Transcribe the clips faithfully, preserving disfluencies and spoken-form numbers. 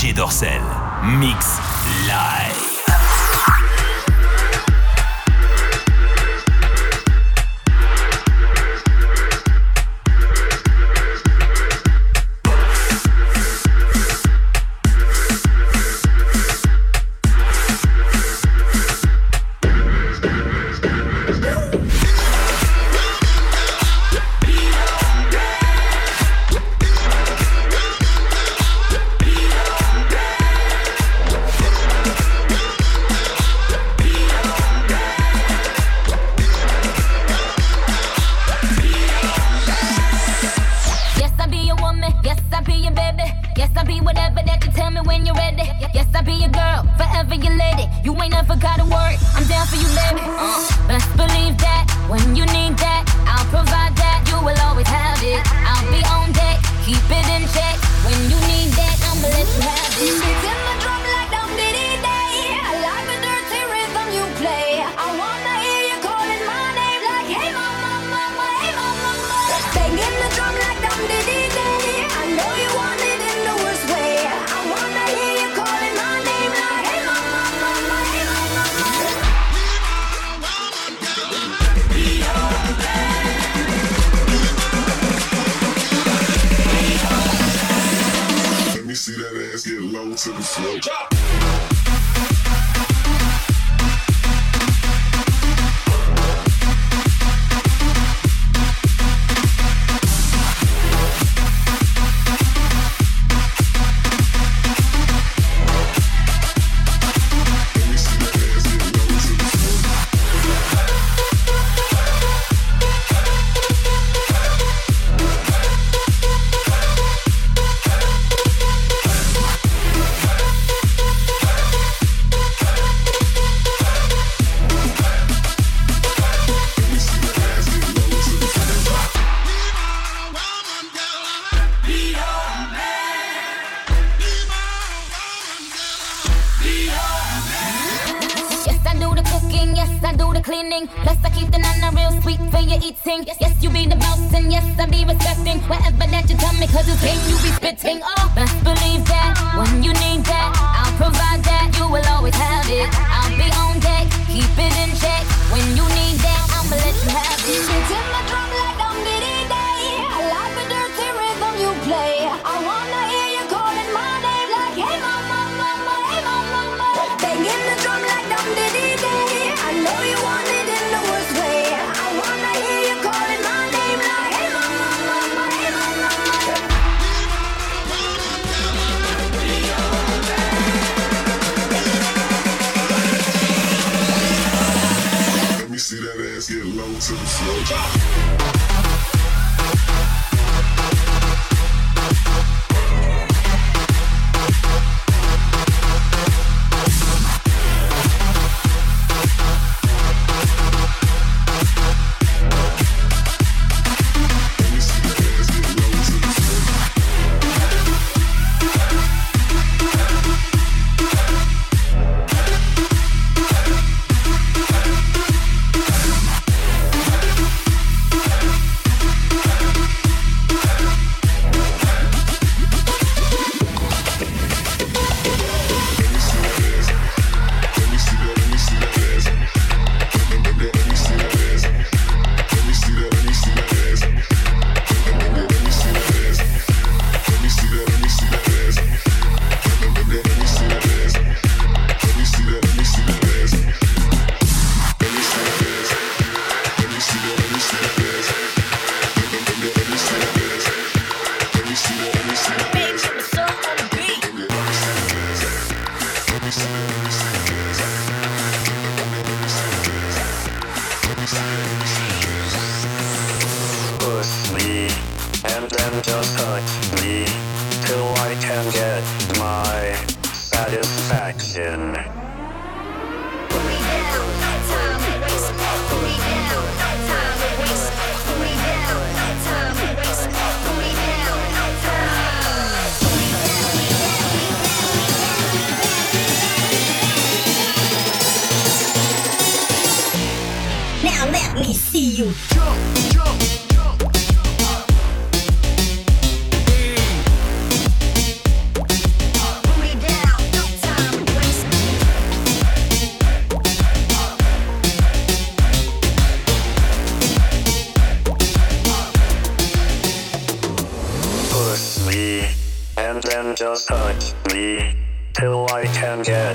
D J Dorcel, mix live. Just touch me till I can get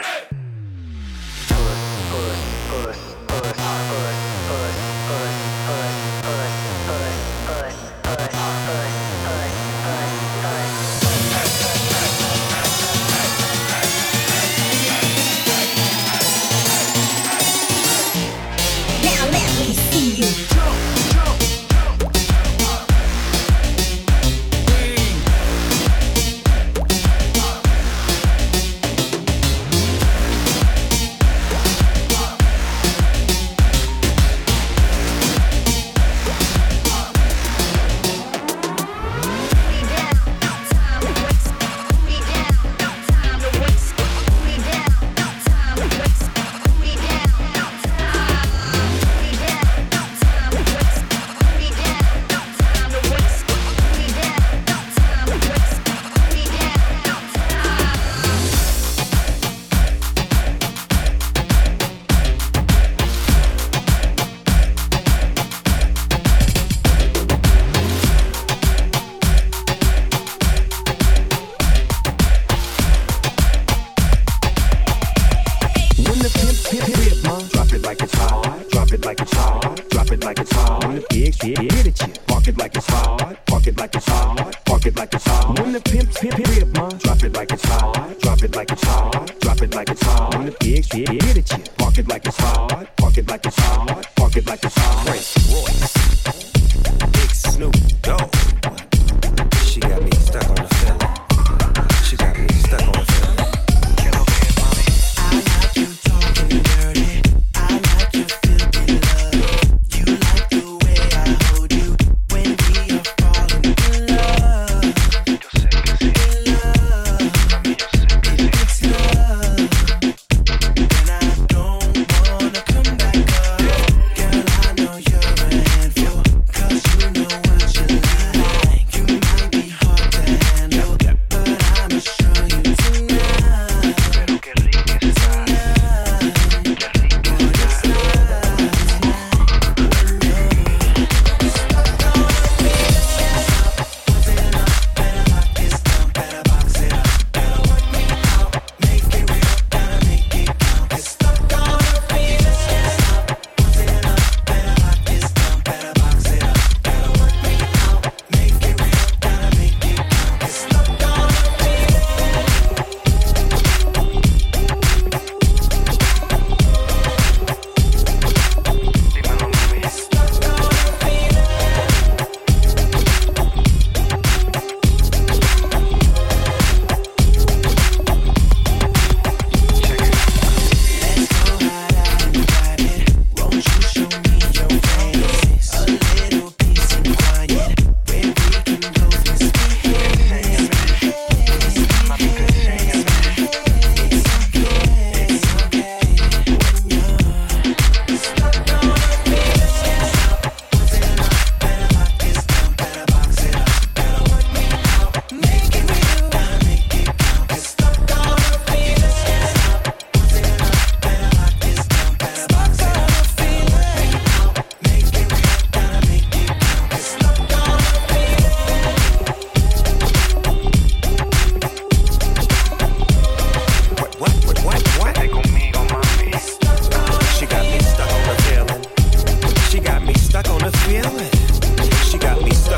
She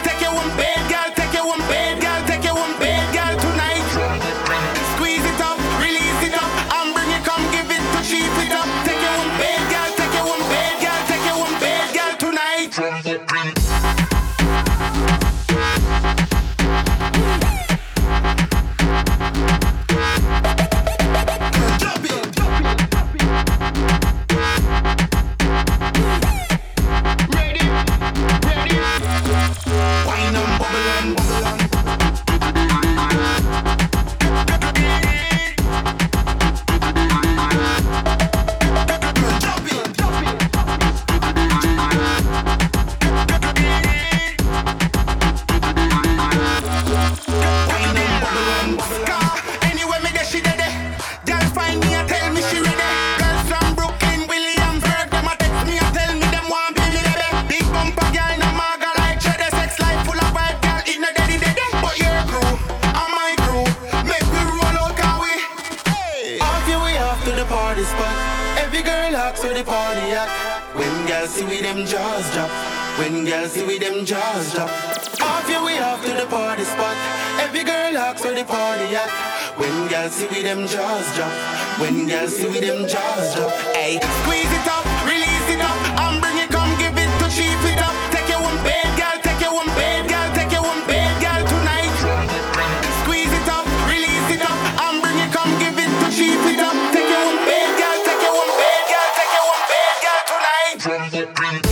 Take you one bed, girl. Take you one bed, girl. Take you one bed, girl tonight. box with the Pontiac. When girls see we them jaws drop. When girls see we them jaws drop. Off your way off to the party spot. Every girl acts with the Pontiac. When girls see we them jaws drop. When girls see we them jaws drop. Hey, squeeze it up, release it up, and bring it, come give it to sheep it up. Take your one bed, girl, take your one bed, girl, take your one bed, girl tonight. Squeeze it up, release it up, and bring it, come give it to sheep it up. Take your one bed, girl, take your one bed, girl, take your one bed, girl tonight.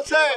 Dorcel.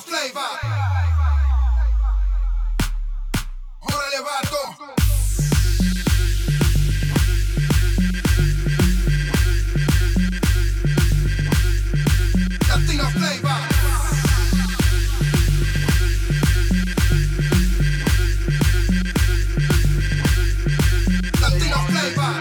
mucha flavor. Órale, vato. Latina flavor. Latina flavor.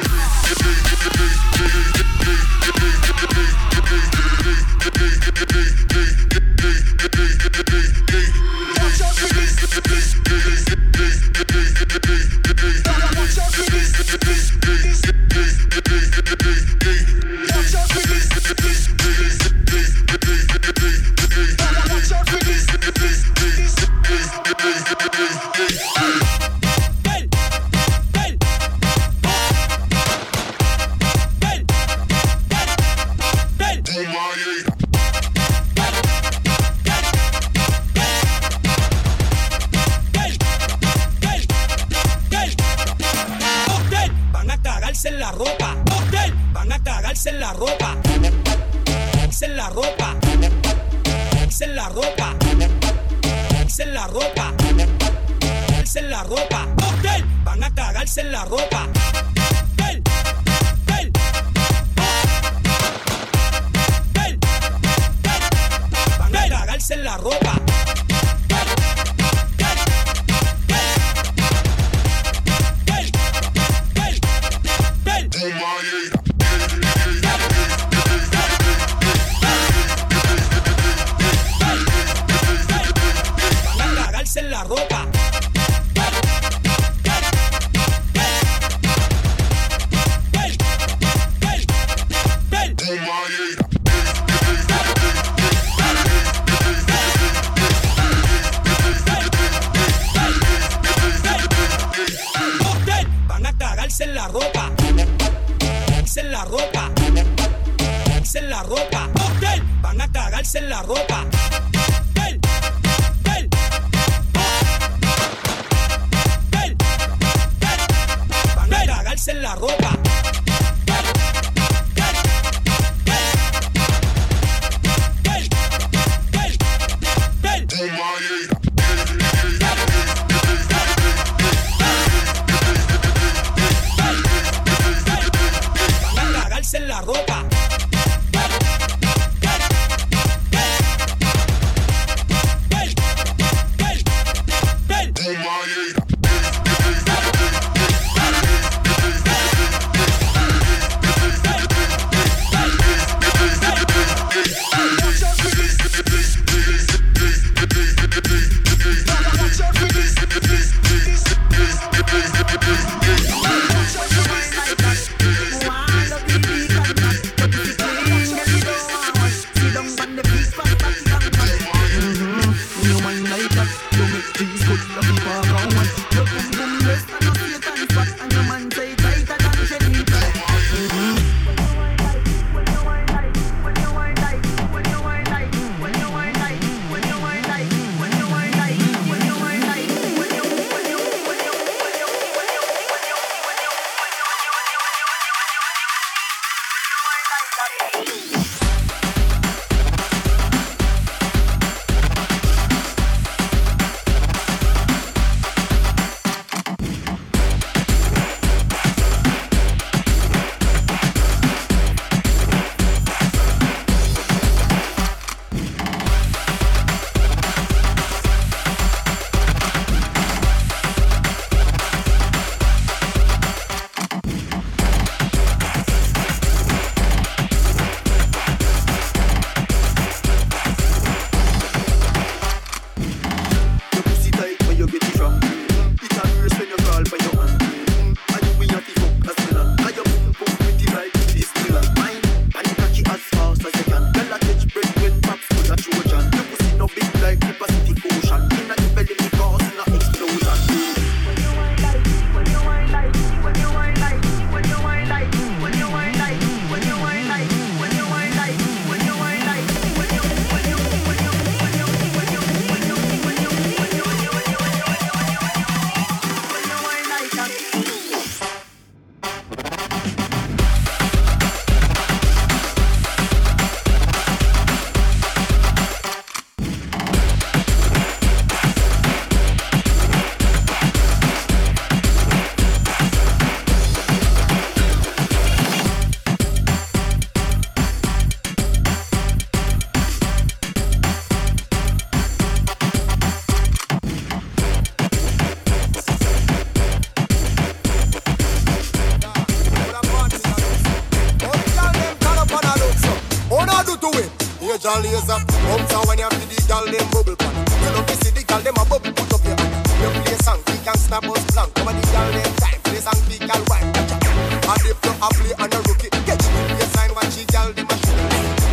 digital laser. Home sound when you have the girl them bubble pan. You know this the girl them a bubble put up your hand. You play song, we can snap us blank. Come on the girl them time, play song, we can wipe. And if you a play on a rookie, get you the sign when she girl them a shoot.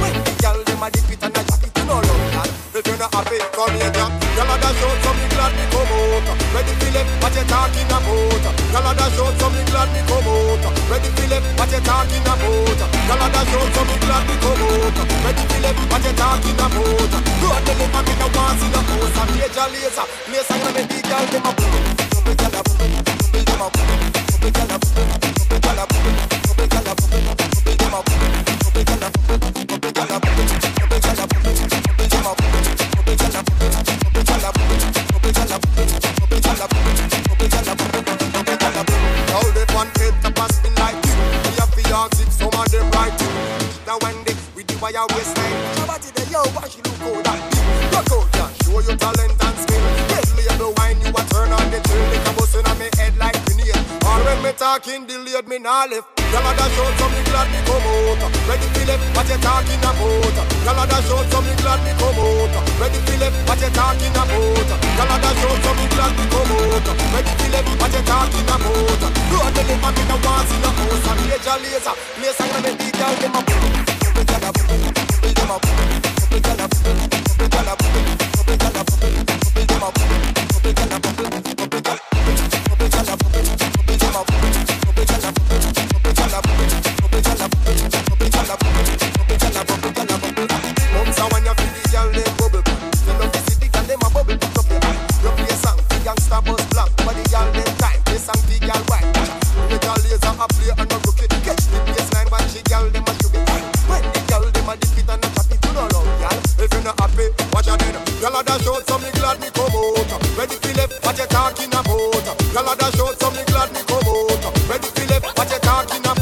When the girl them a dip it and a drop it, you know love girl. If you not happy, come here drop. Girl a dash out, so me glad me come out. Ready feel it, what you talking about? Girl a dash out, so me glad me come out. Ready feel it, what you talking about? Girl a dash out, so me glad me come out. Ready feel it, what you talking about? Go and tell him I make a once in a house. A major laser, place I make the girl them a boom. Boom, girl a boom, boom, them a boom. Boom, girl a boom, boom, girl a boom. Boom, girl a boom, boom, them a boom. Boom, girl a boom, boom, girl a boom. Boom, girl a boom, boom, them a boom. Boom, girl a boom, boom, girl a boom. Boom, girl a boom, boom, girl a boom. Boom, girl a boom, boom, girl a boom. All the fun hit the past in life. We have the artist, some of them right. Now when they we do by our waistline. Nobody there, yo, why she look old and big? Look out, yeah, show your talent and skill. Get me the wine, you a turn on the trail. They come busting on me head like grenade. All when me talking, delayed me not left. Y'all a dash out, so me glad me come out. Ready feel it, what you talking about? Y'all a dash out, so me glad me come out. Ready feel it, what you talking about? Y'all a dash out, so me glad me come out. Ready feel it, what you talking about? Do a tell him I make a once in a house. A major laser, place I make the girl them a boom. Boom, girl a boom, boom, them a boom. Boom, girl a boom, boom, girl a boom. Boom, girl a boom, boom, them a boom. Boom, girl a boom, boom, girl a boom. Boom, girl a boom, boom, them a boom. Boom, girl a boom, boom. Home sound when you feel the girl them bubble pan. You know the city girl them a bubble put up your hand. You play song, the gangsta bust black. But the girl them time, play song, the girl white. The girl laser a play and a rookie. Catch the baseline when she girl them a shoot it. When the girl them a dip it and a tap it, you know love girl. If you not happy, watch your head. Girl a dash out, so me glad me come out. Ready feel it, what you talking about? Girl a dash out, so me glad me come out. Ready feel it, what you talking about?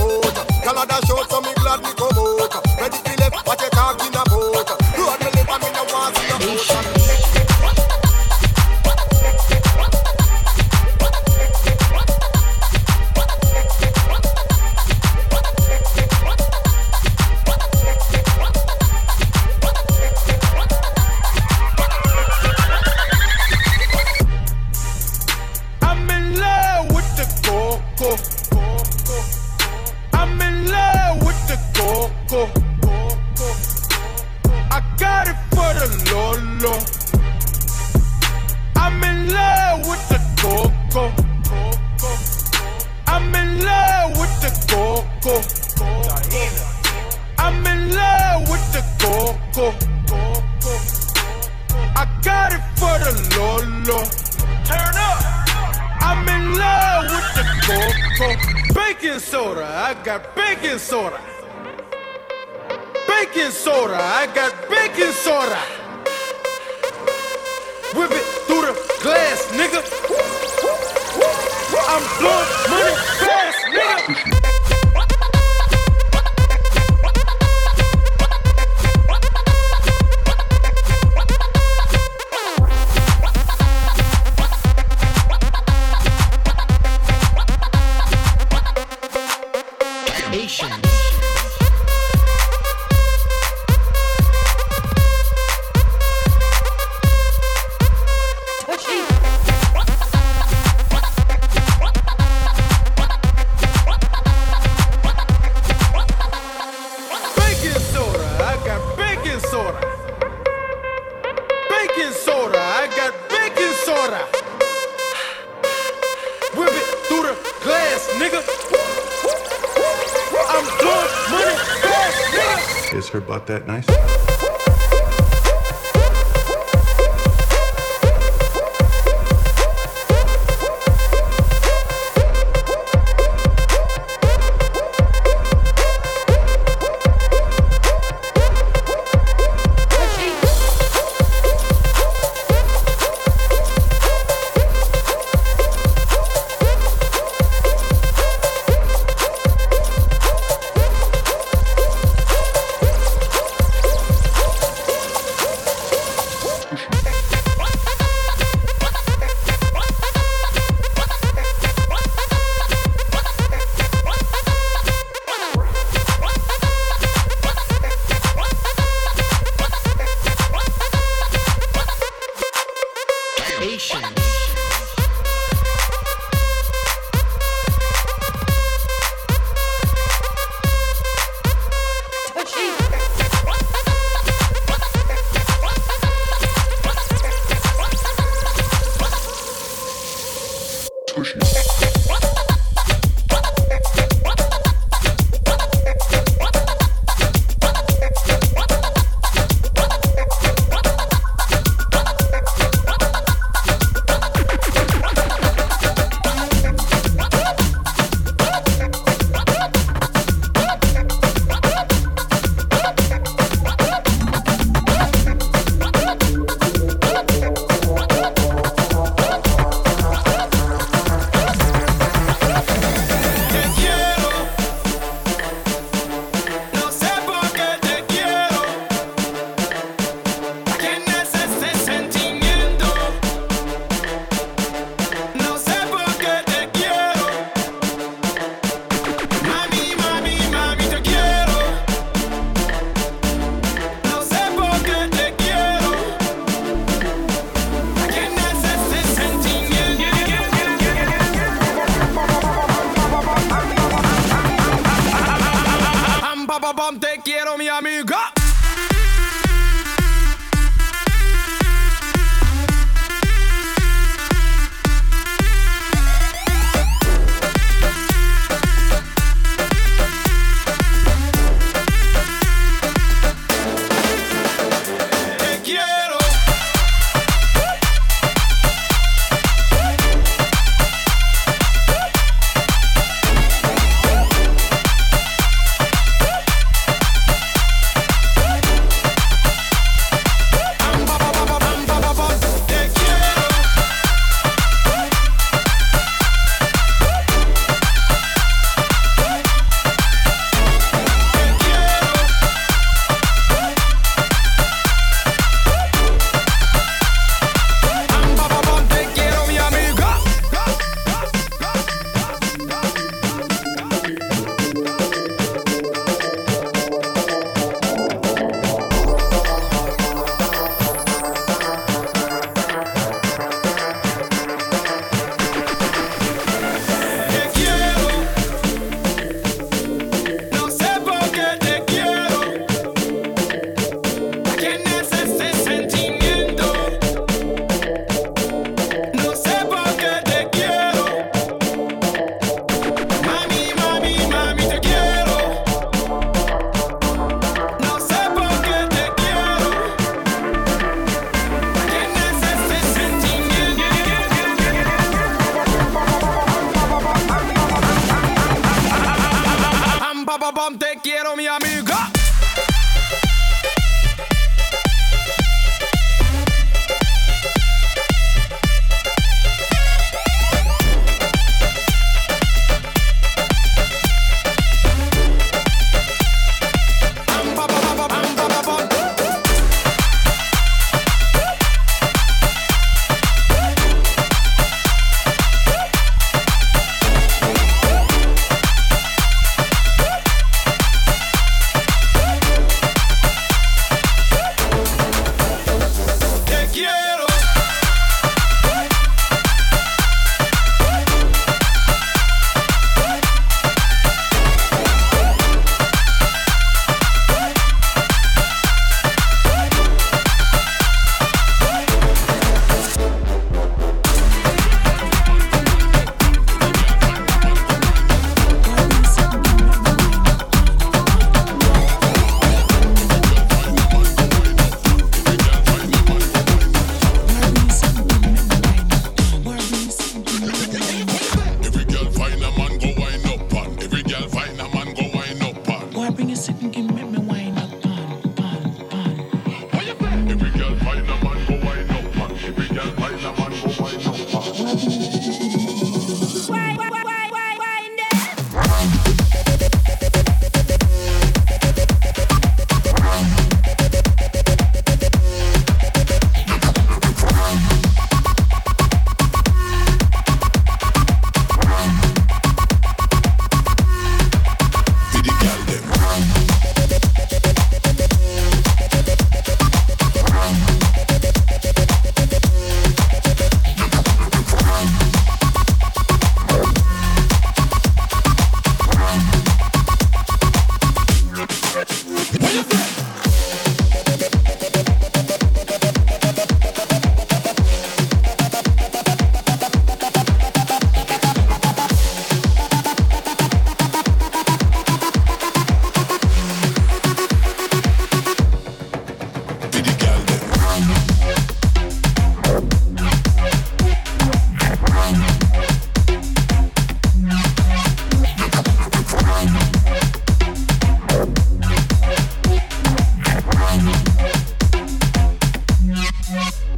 patience.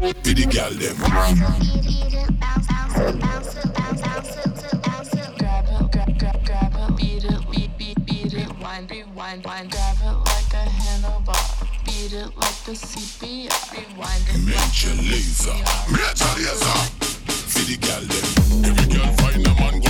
for the gal them. Grab it, grab, grab, grab it, beat it, beat, beat, beat it, wind, rewind, wind. Grab it like a handlebar, beat it like the C P R, rewind it. Mention laser, mention laser, for the gal them. Every girl find a man.